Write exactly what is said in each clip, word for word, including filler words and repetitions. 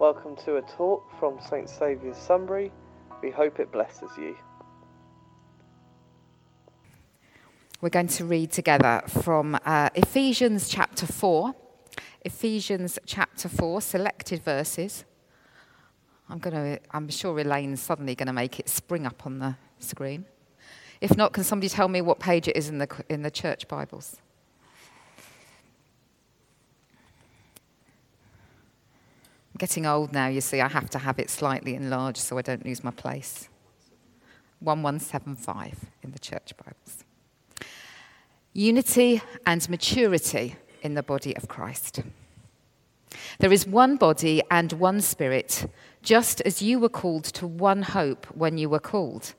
Welcome to a talk from Saint Saviour's Sunbury. We hope it blesses you. We're going to read together from uh, Ephesians chapter four. Ephesians chapter four, selected verses. I'm going to. I'm sure Elaine's suddenly going to make it spring up on the screen. If not, can somebody tell me what page it is in the in the church Bibles? Getting old now, you see, I have to have it slightly enlarged so I don't lose my place. eleven seventy-five in the church Bibles. Unity and maturity in the body of Christ. There is one body and one spirit, just as you were called to one hope when you were called.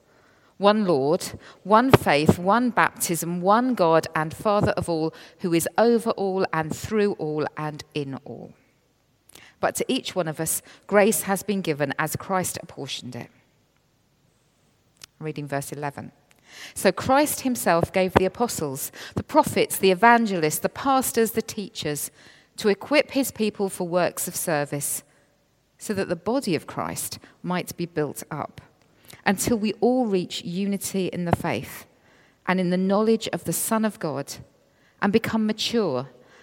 One Lord, one faith, one baptism, one God and Father of all, who is over all and through all and in all. But to each one of us, grace has been given as Christ apportioned it. Reading verse eleven. So Christ himself gave the apostles, the prophets, the evangelists, the pastors, the teachers, to equip his people for works of service, so that the body of Christ might be built up, until we all reach unity in the faith and in the knowledge of the Son of God, and become mature,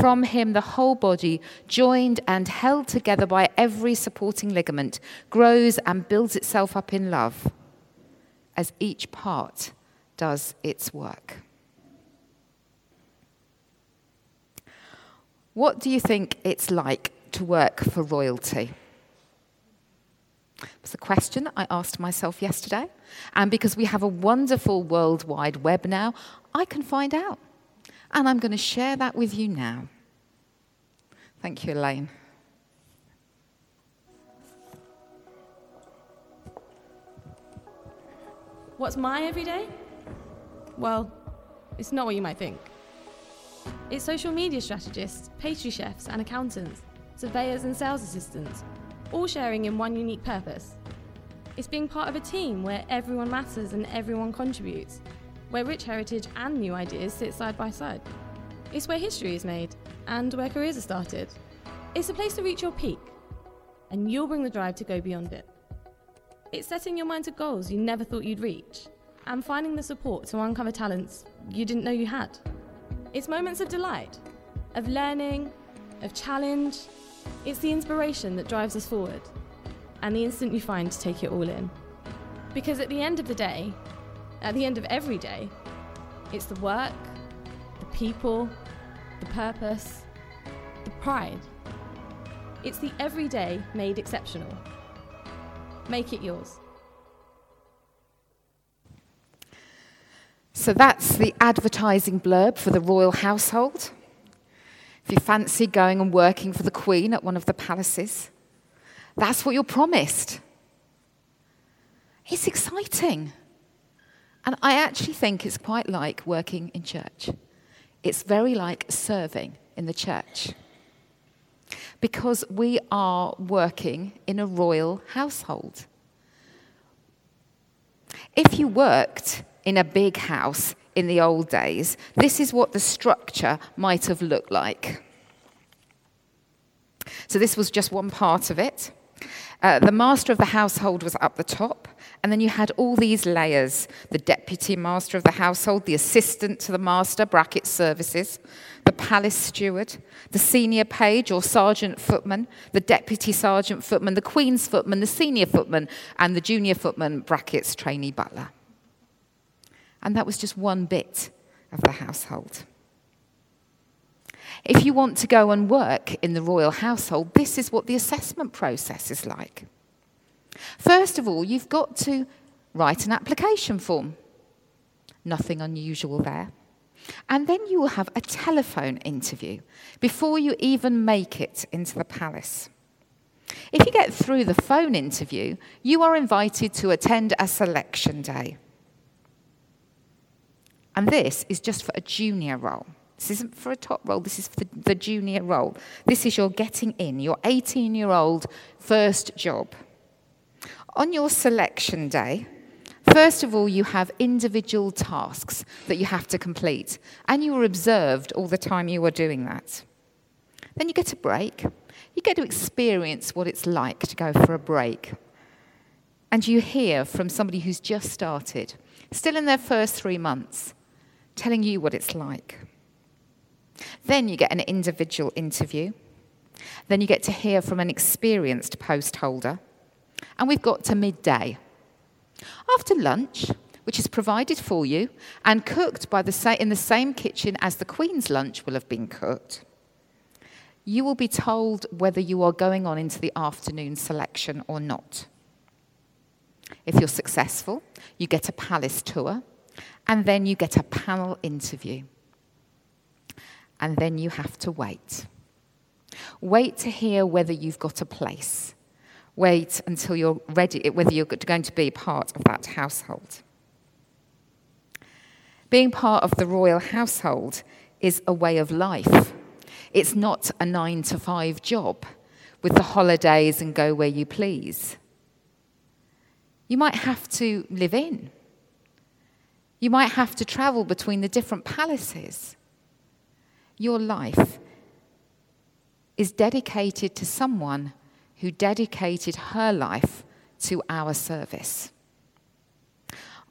From him, the whole body, joined and held together by every supporting ligament, grows and builds itself up in love, as each part does its work. What do you think it's like to work for royalty? It's a question I asked myself yesterday, and because we have a wonderful World Wide Web now, I can find out. And I'm going to share that with you now. Thank you, Elaine. What's my everyday? Well, it's not what you might think. It's social media strategists, pastry chefs and accountants, surveyors and sales assistants, all sharing in one unique purpose. It's being part of a team where everyone matters and everyone contributes, where rich heritage and new ideas sit side by side. It's where history is made and where careers are started. It's a place to reach your peak, and you'll bring the drive to go beyond it. It's setting your mind to goals you never thought you'd reach and finding the support to uncover talents you didn't know you had. It's moments of delight, of learning, of challenge. It's the inspiration that drives us forward and the instant you find to take it all in. Because at the end of the day, At the end of every day, it's the work, the people, the purpose, the pride. It's the everyday made exceptional. Make it yours. So that's the advertising blurb for the royal household. If you fancy going and working for the Queen at one of the palaces, that's what you're promised. It's exciting. And I actually think it's quite like working in church. It's very like serving in the church. Because we are working in a royal household. If you worked in a big house in the old days, this is what the structure might have looked like. So this was just one part of it. Uh, the master of the household was up the top, and then you had all these layers. The deputy master of the household, the assistant to the master, bracket services, the palace steward, the senior page or sergeant footman, the deputy sergeant footman, the Queen's footman, the senior footman, and the junior footman, brackets trainee butler. And that was just one bit of the household. If you want to go and work in the royal household, this is what the assessment process is like. First of all, you've got to write an application form. Nothing unusual there. And then you will have a telephone interview before you even make it into the palace. If you get through the phone interview, you are invited to attend a selection day. And this is just for a junior role. This isn't for a top role, this is for the junior role. This is your getting in, your eighteen-year-old first job. On your selection day, first of all, you have individual tasks that you have to complete, and you are observed all the time you are doing that. Then you get a break. You get to experience what it's like to go for a break. And you hear from somebody who's just started, still in their first three months, telling you what it's like. Then you get an individual interview. Then you get to hear from an experienced post holder. And we've got to midday. After lunch, which is provided for you and cooked by the sa- in the same kitchen as the Queen's lunch will have been cooked, you will be told whether you are going on into the afternoon selection or not. If you're successful, you get a palace tour, and then you get a panel interview. And then you have to wait. Wait to hear whether you've got a place. Wait until you're ready, whether you're going to be part of that household. Being part of the royal household is a way of life. It's not a nine-to-five job with the holidays and go where you please. You might have to live in. You might have to travel between the different palaces. Your life is dedicated to someone who dedicated her life to our service.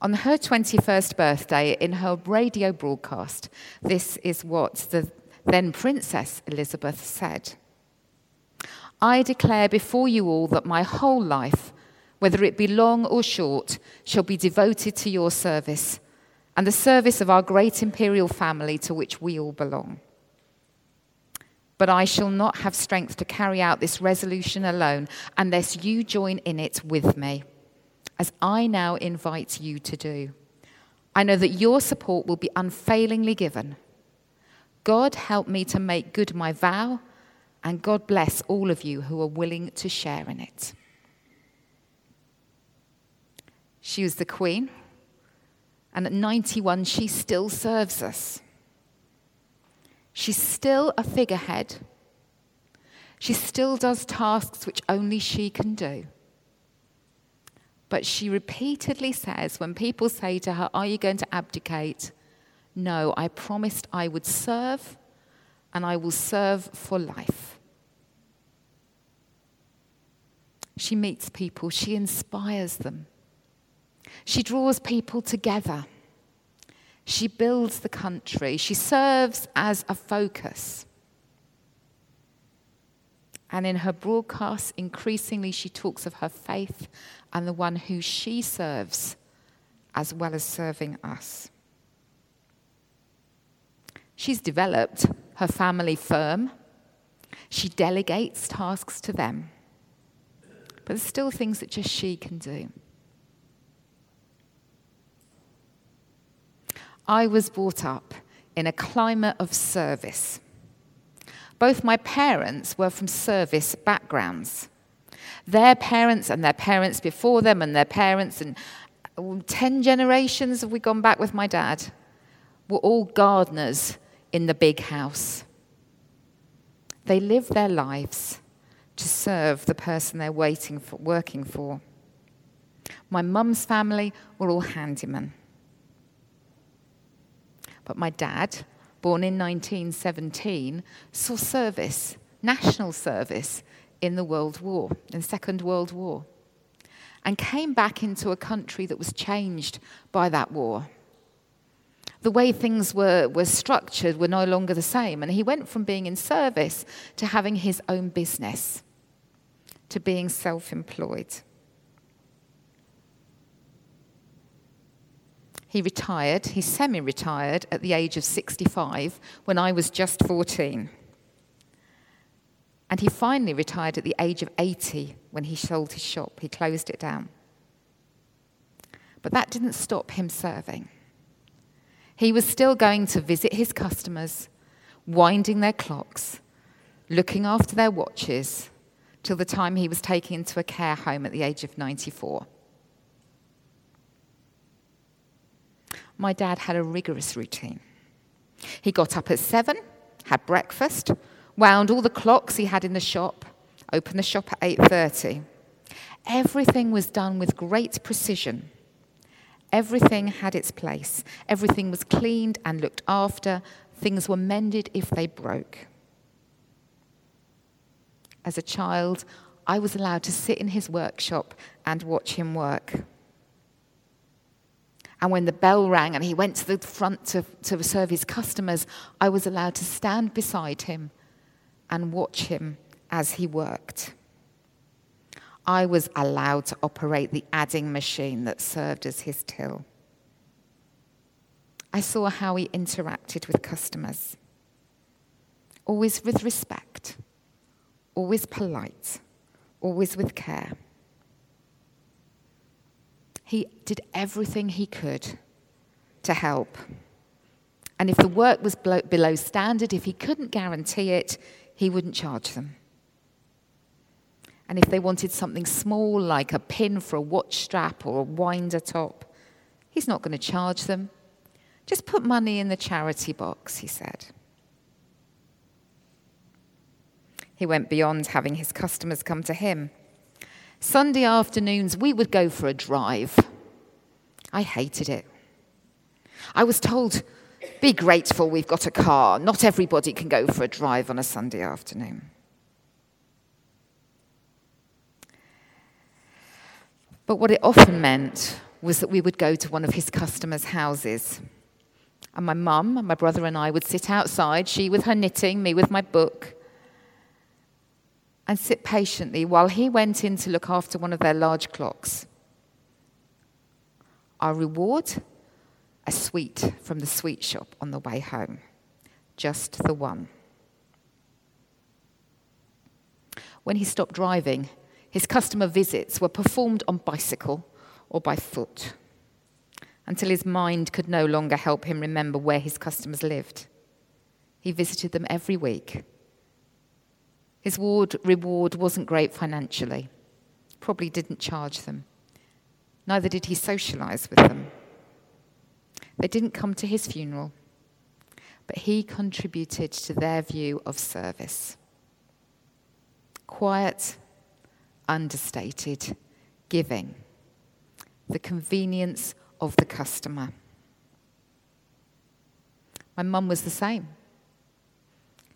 On her twenty-first birthday, in her radio broadcast, this is what the then Princess Elizabeth said. "I declare before you all that my whole life, whether it be long or short, shall be devoted to your service and the service of our great imperial family to which we all belong. But I shall not have strength to carry out this resolution alone unless you join in it with me, as I now invite you to do. I know that your support will be unfailingly given. God help me to make good my vow, and God bless all of you who are willing to share in it." She was the Queen, and at ninety-one, she still serves us. She's still a figurehead. She still does tasks which only she can do. But she repeatedly says, when people say to her, "Are you going to abdicate?" "No, I promised I would serve, and I will serve for life." She meets people. She inspires them. She draws people together. She builds the country. She serves as a focus. And in her broadcasts, increasingly, she talks of her faith and the one who she serves, as well as serving us. She's developed her family firm. She delegates tasks to them. But there's still things that just she can do. I was brought up in a climate of service. Both my parents were from service backgrounds. Their parents and their parents before them and their parents, and ten generations have we gone back with my dad, were all gardeners in the big house. They live their lives to serve the person they're waiting for, working for. My mum's family were all handymen. But my dad, born in nineteen seventeen, saw service, national service, in the World War, in the Second World War, and came back into a country that was changed by that war. The way things were, were structured were no longer the same, and he went from being in service to having his own business, to being self-employed. He retired, he semi-retired at the age of sixty-five when I was just fourteen. And he finally retired at the age of eighty when he sold his shop. He closed it down. But that didn't stop him serving. He was still going to visit his customers, winding their clocks, looking after their watches, till the time he was taken into a care home at the age of ninety-four. My dad had a rigorous routine. He got up at seven, had breakfast, wound all the clocks he had in the shop, opened the shop at eight thirty. Everything was done with great precision. Everything had its place. Everything was cleaned and looked after. Things were mended if they broke. As a child, I was allowed to sit in his workshop and watch him work. And when the bell rang and he went to the front to, to serve his customers, I was allowed to stand beside him and watch him as he worked. I was allowed to operate the adding machine that served as his till. I saw how he interacted with customers, always with respect, always polite, always with care. He did everything he could to help. And if the work was below standard, if he couldn't guarantee it, he wouldn't charge them. And if they wanted something small, like a pin for a watch strap or a winder top, he's not going to charge them. Just put money in the charity box, he said. He went beyond having his customers come to him. Sunday afternoons, we would go for a drive. I hated it. I was told, be grateful we've got a car. Not everybody can go for a drive on a Sunday afternoon. But what it often meant was that we would go to one of his customers' houses. And my mum and my brother and I would sit outside, she with her knitting, me with my book, and sit patiently while he went in to look after one of their large clocks. Our reward? A sweet from the sweet shop on the way home. Just the one. When he stopped driving, his customer visits were performed on bicycle or by foot, until his mind could no longer help him remember where his customers lived. He visited them every week. His reward wasn't great financially. Probably didn't charge them. Neither did he socialise with them. They didn't come to his funeral, but he contributed to their view of service. Quiet, understated giving. The convenience of the customer. My mum was the same.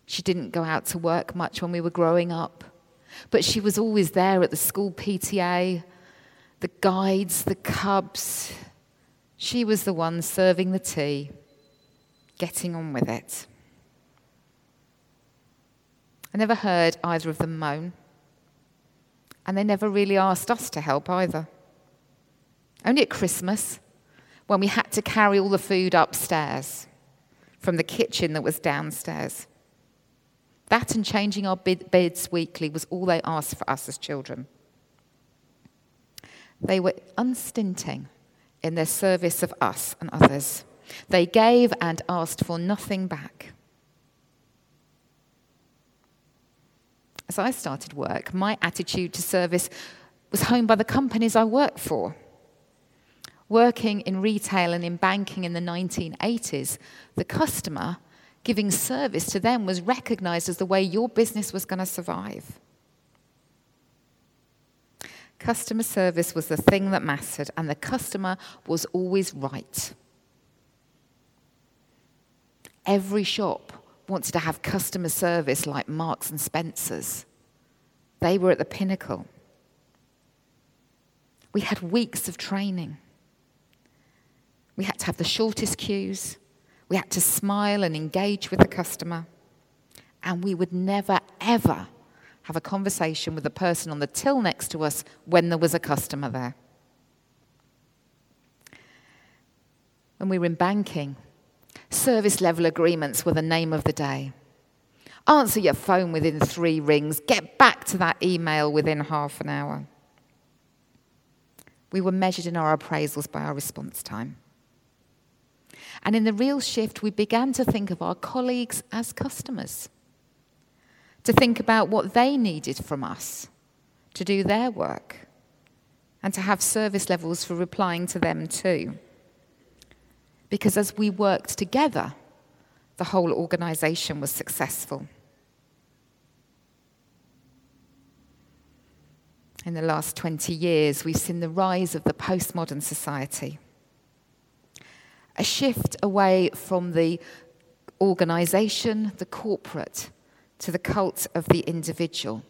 She didn't go out to work much when we were growing up, but she was always there at the school P T A, the guides, the cubs. She was the one serving the tea, getting on with it. I never heard either of them moan, and they never really asked us to help either. Only at Christmas, when we had to carry all the food upstairs from the kitchen that was downstairs. That and changing our beds weekly was all they asked for us as children. They were unstinting in their service of us and others. They gave and asked for nothing back. As I started work, my attitude to service was honed by the companies I worked for. Working in retail and in banking in the nineteen eighties, the customer giving service to them was recognised as the way your business was going to survive. Customer service was the thing that mattered, and the customer was always right. Every shop wanted to have customer service like Marks and Spencers. They were at the pinnacle. We had weeks of training. We had to have the shortest queues. We had to smile and engage with the customer. And we would never, ever have a conversation with the person on the till next to us when there was a customer there. When we were in banking, service level agreements were the name of the day. Answer your phone within three rings. Get back to that email within half an hour. We were measured in our appraisals by our response time. And in the real shift, we began to think of our colleagues as customers, to think about what they needed from us, to do their work and to have service levels for replying to them too. Because as we worked together, the whole organisation was successful. In the last twenty years, we've seen the rise of the postmodern society. A shift away from the organisation, the corporate, to the cult of the individual.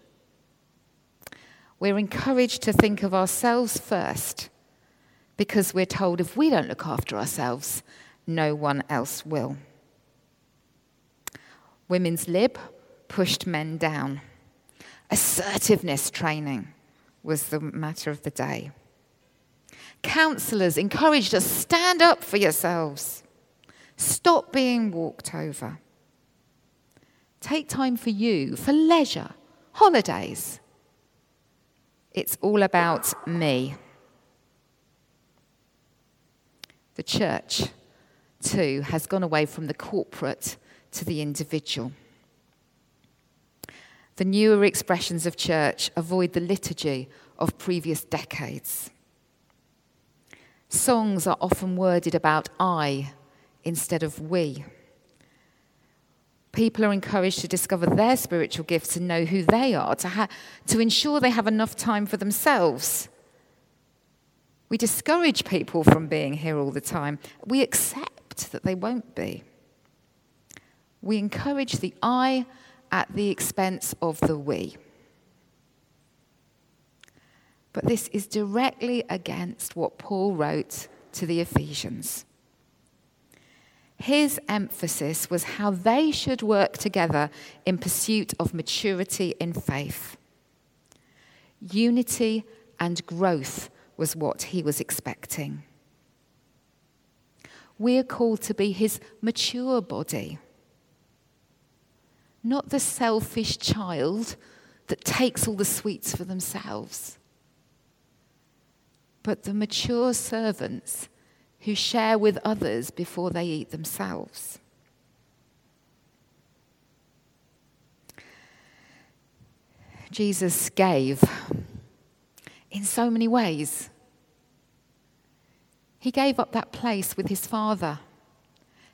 We're encouraged to think of ourselves first, because we're told if we don't look after ourselves, no one else will. Women's lib pushed men down. Assertiveness training was the matter of the day. Counsellors encouraged us, stand up for yourselves. Stop being walked over. Take time for you, for leisure, holidays. It's all about me. The church, too, has gone away from the corporate to the individual. The newer expressions of church avoid the liturgy of previous decades. Songs are often worded about I instead of we. People are encouraged to discover their spiritual gifts and know who they are, to, ha- to ensure they have enough time for themselves. We discourage people from being here all the time. We accept that they won't be. We encourage the I at the expense of the we. But this is directly against what Paul wrote to the Ephesians. His emphasis was how they should work together in pursuit of maturity in faith. Unity and growth was what he was expecting. We are called to be his mature body, not the selfish child that takes all the sweets for themselves, but the mature servants who share with others before they eat themselves. Jesus gave in so many ways. He gave up that place with his Father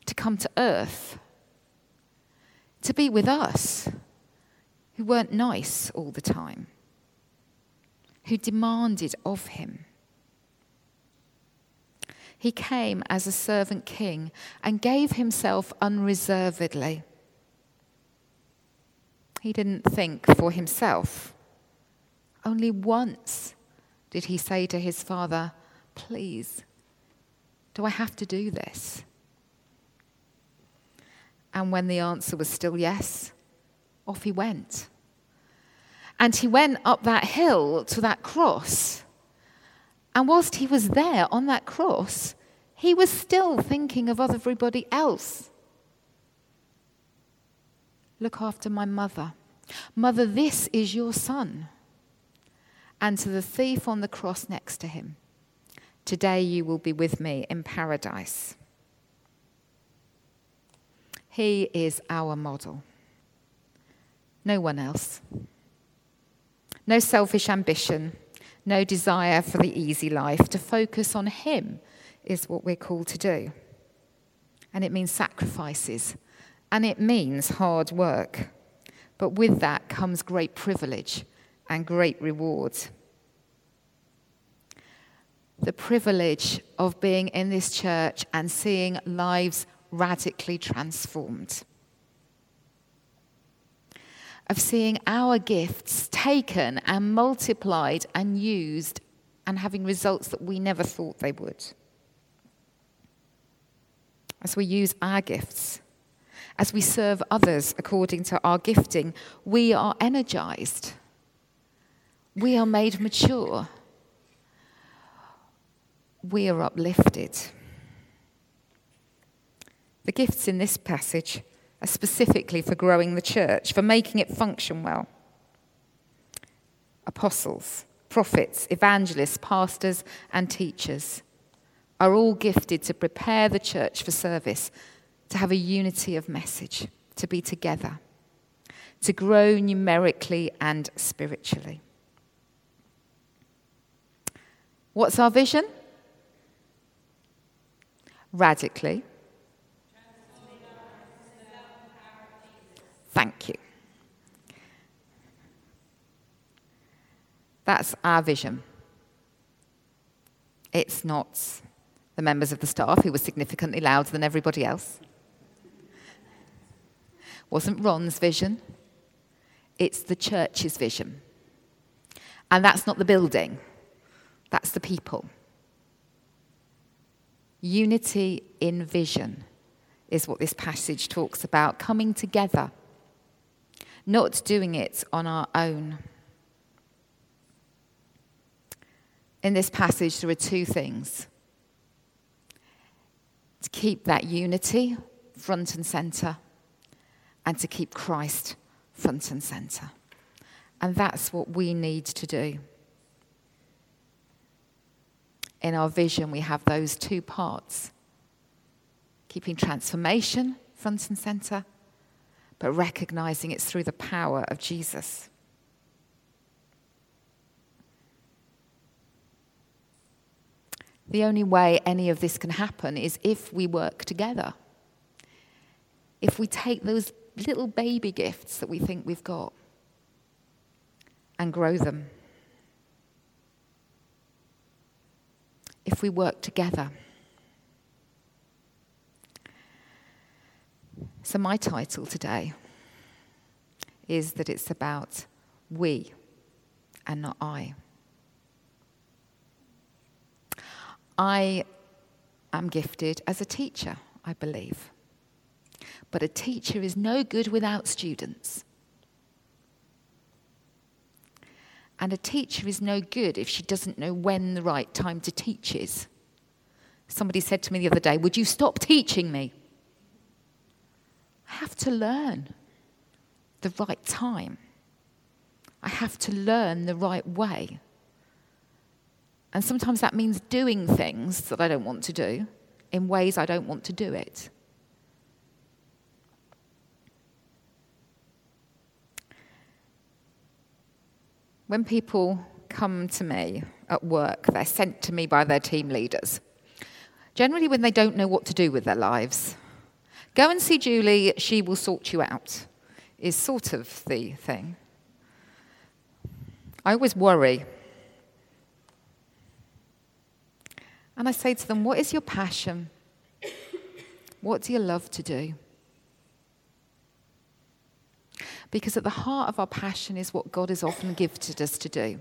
to come to earth, to be with us, who weren't nice all the time, who demanded of him. He came as a servant king and gave himself unreservedly. He didn't think for himself. Only once did he say to his Father, please, do I have to do this? And when the answer was still yes, off he went. And he went up that hill to that cross. And whilst he was there on that cross, he was still thinking of everybody else. Look after my mother. Mother, this is your son. And to the thief on the cross next to him, today you will be with me in paradise. He is our model. No one else. No selfish ambition, no desire for the easy life. To focus on him is what we're called to do. And it means sacrifices. And it means hard work. But with that comes great privilege and great reward. The privilege of being in this church and seeing lives radically transformed, of seeing our gifts taken and multiplied and used and having results that we never thought they would. As we use our gifts, as we serve others according to our gifting, we are energized. We are made mature. We are uplifted. The gifts in this passage are specifically for growing the church, for making it function well. Apostles, prophets, evangelists, pastors, and teachers are all gifted to prepare the church for service, to have a unity of message, to be together, to grow numerically and spiritually. What's our vision? Radically. Thank you. That's our vision. It's not the members of the staff who were significantly louder than everybody else. Wasn't Ron's vision. It's the church's vision. And that's not the building. That's the people. Unity in vision is what this passage talks about. Coming together. Not doing it on our own. In this passage, there are two things. To keep that unity front and centre, and to keep Christ front and centre. And that's what we need to do. In our vision, we have those two parts. Keeping transformation front and centre, but recognising it's through the power of Jesus. The only way any of this can happen is if we work together. If we take those little baby gifts that we think we've got and grow them. If we work together. So my title today is that it's about we and not I. I am gifted as a teacher, I believe. But a teacher is no good without students. And a teacher is no good if she doesn't know when the right time to teach is. Somebody said to me the other day, "Would you stop teaching me?" I have to learn the right time. I have to learn the right way. And sometimes that means doing things that I don't want to do in ways I don't want to do it. When people come to me at work, they're sent to me by their team leaders. Generally when they don't know what to do with their lives. Go and see Julie, she will sort you out, is sort of the thing. I always worry. And I say to them, what is your passion? What do you love to do? Because at the heart of our passion is what God has often gifted us to do.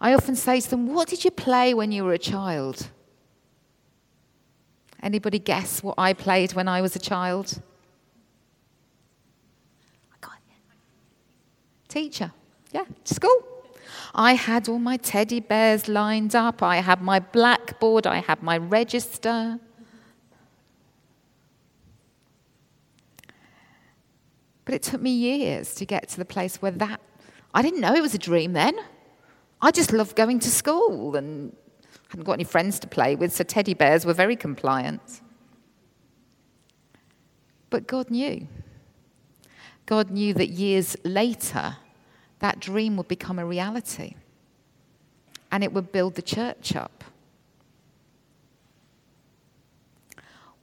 I often say to them, what did you play when you were a child? Anybody guess what I played when I was a child? Teacher. Yeah, school. I had all my teddy bears lined up. I had my blackboard. I had my register. But it took me years to get to the place where that... I didn't know it was a dream then. I just loved going to school and hadn't got any friends to play with, so teddy bears were very compliant. But God knew. God knew that years later... that dream would become a reality. And it would build the church up.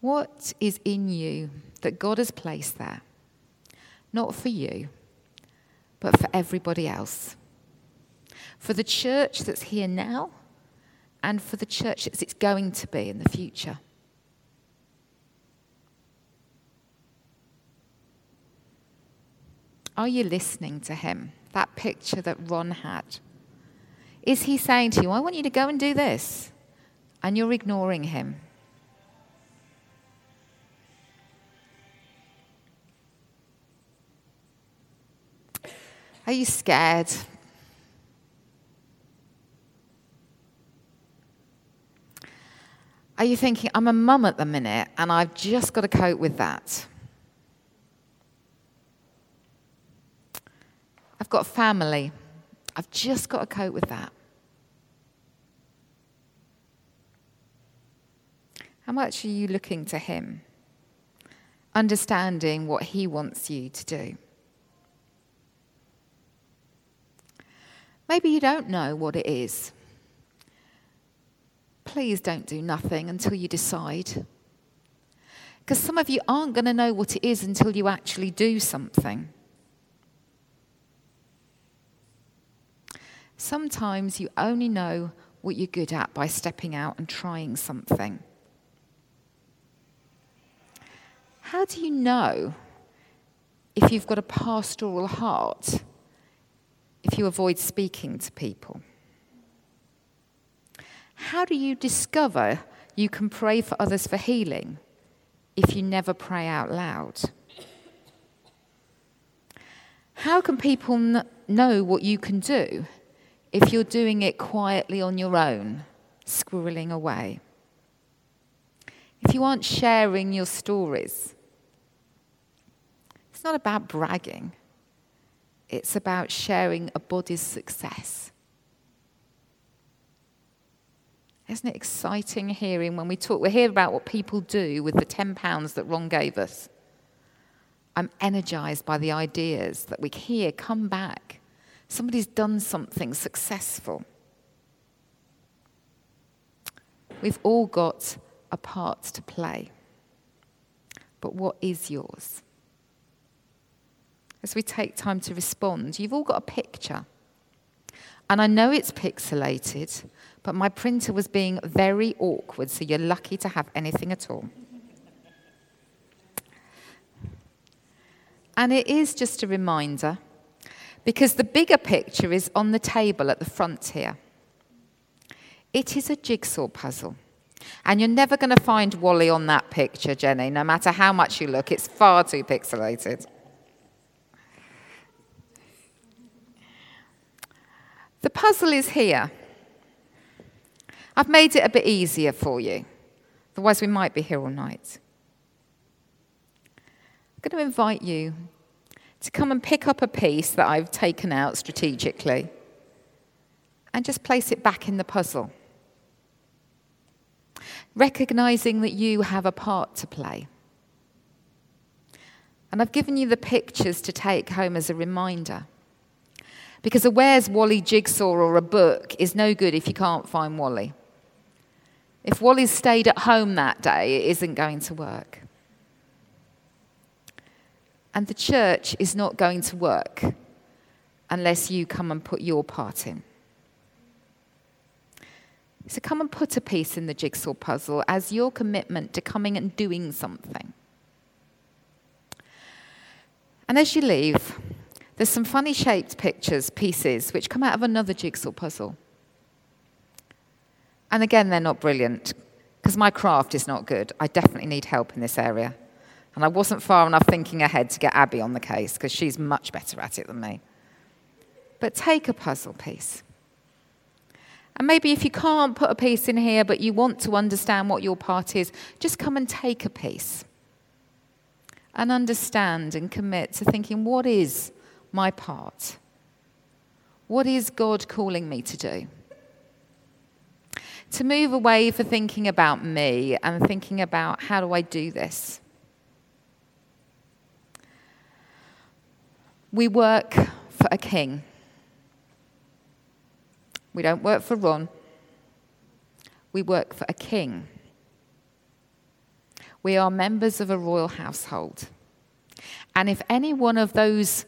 What is in you that God has placed there? Not for you, but for everybody else. For the church that's here now, and for the church that it's going to be in the future. Are you listening to him? That picture that Ron had. Is he saying to you, I want you to go and do this? And you're ignoring him. Are you scared? Are you thinking, I'm a mum at the minute and I've just got to cope with that? I've got family. I've just got to cope with that. How much are you looking to him? Understanding what he wants you to do. Maybe you don't know what it is. Please don't do nothing until you decide. Because some of you aren't going to know what it is until you actually do something. Sometimes you only know what you're good at by stepping out and trying something. How do you know if you've got a pastoral heart if you avoid speaking to people? How do you discover you can pray for others for healing if you never pray out loud? How can people n- know what you can do if you're doing it quietly on your own, squirreling away? If you aren't sharing your stories, it's not about bragging. It's about sharing a body's success. Isn't it exciting hearing when we talk, we hear about what people do with the ten pounds that Ron gave us. I'm energised by the ideas that we hear come back. Somebody's done something successful. We've all got a part to play. But what is yours? As we take time to respond, you've all got a picture. And I know it's pixelated, but my printer was being very awkward, so you're lucky to have anything at all. And it is just a reminder, because the bigger picture is on the table at the front here. It is a jigsaw puzzle. And you're never going to find Wally on that picture, Jenny, no matter how much you look. It's far too pixelated. The puzzle is here. I've made it a bit easier for you. Otherwise, we might be here all night. I'm going to invite you to come and pick up a piece that I've taken out strategically and just place it back in the puzzle, recognising that you have a part to play. And I've given you the pictures to take home as a reminder, because a Where's Wally jigsaw or a book is no good if you can't find Wally. If Wally's stayed at home that day, it isn't going to work. And the church is not going to work unless you come and put your part in. So come and put a piece in the jigsaw puzzle as your commitment to coming and doing something. And as you leave, there's some funny shaped pictures, pieces, which come out of another jigsaw puzzle. And again, they're not brilliant, because my craft is not good. I definitely need help in this area. And I wasn't far enough thinking ahead to get Abby on the case, because she's much better at it than me. But take a puzzle piece. And maybe if you can't put a piece in here, but you want to understand what your part is, just come and take a piece. And understand and commit to thinking, what is my part? What is God calling me to do? To move away from thinking about me and thinking about, how do I do this? We work for a king. We don't work for Ron. We work for a king. We are members of a royal household. And if any one of those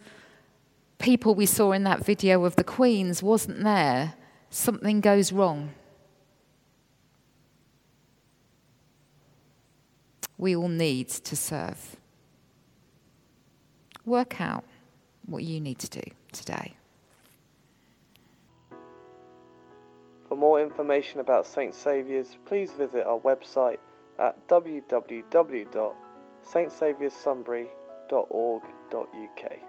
people we saw in that video of the Queens wasn't there, something goes wrong. We all need to serve. Work out what you need to do today. For more information about Saint Saviour's, please visit our website at w w w dot saint saviours sunbury dot org dot u k.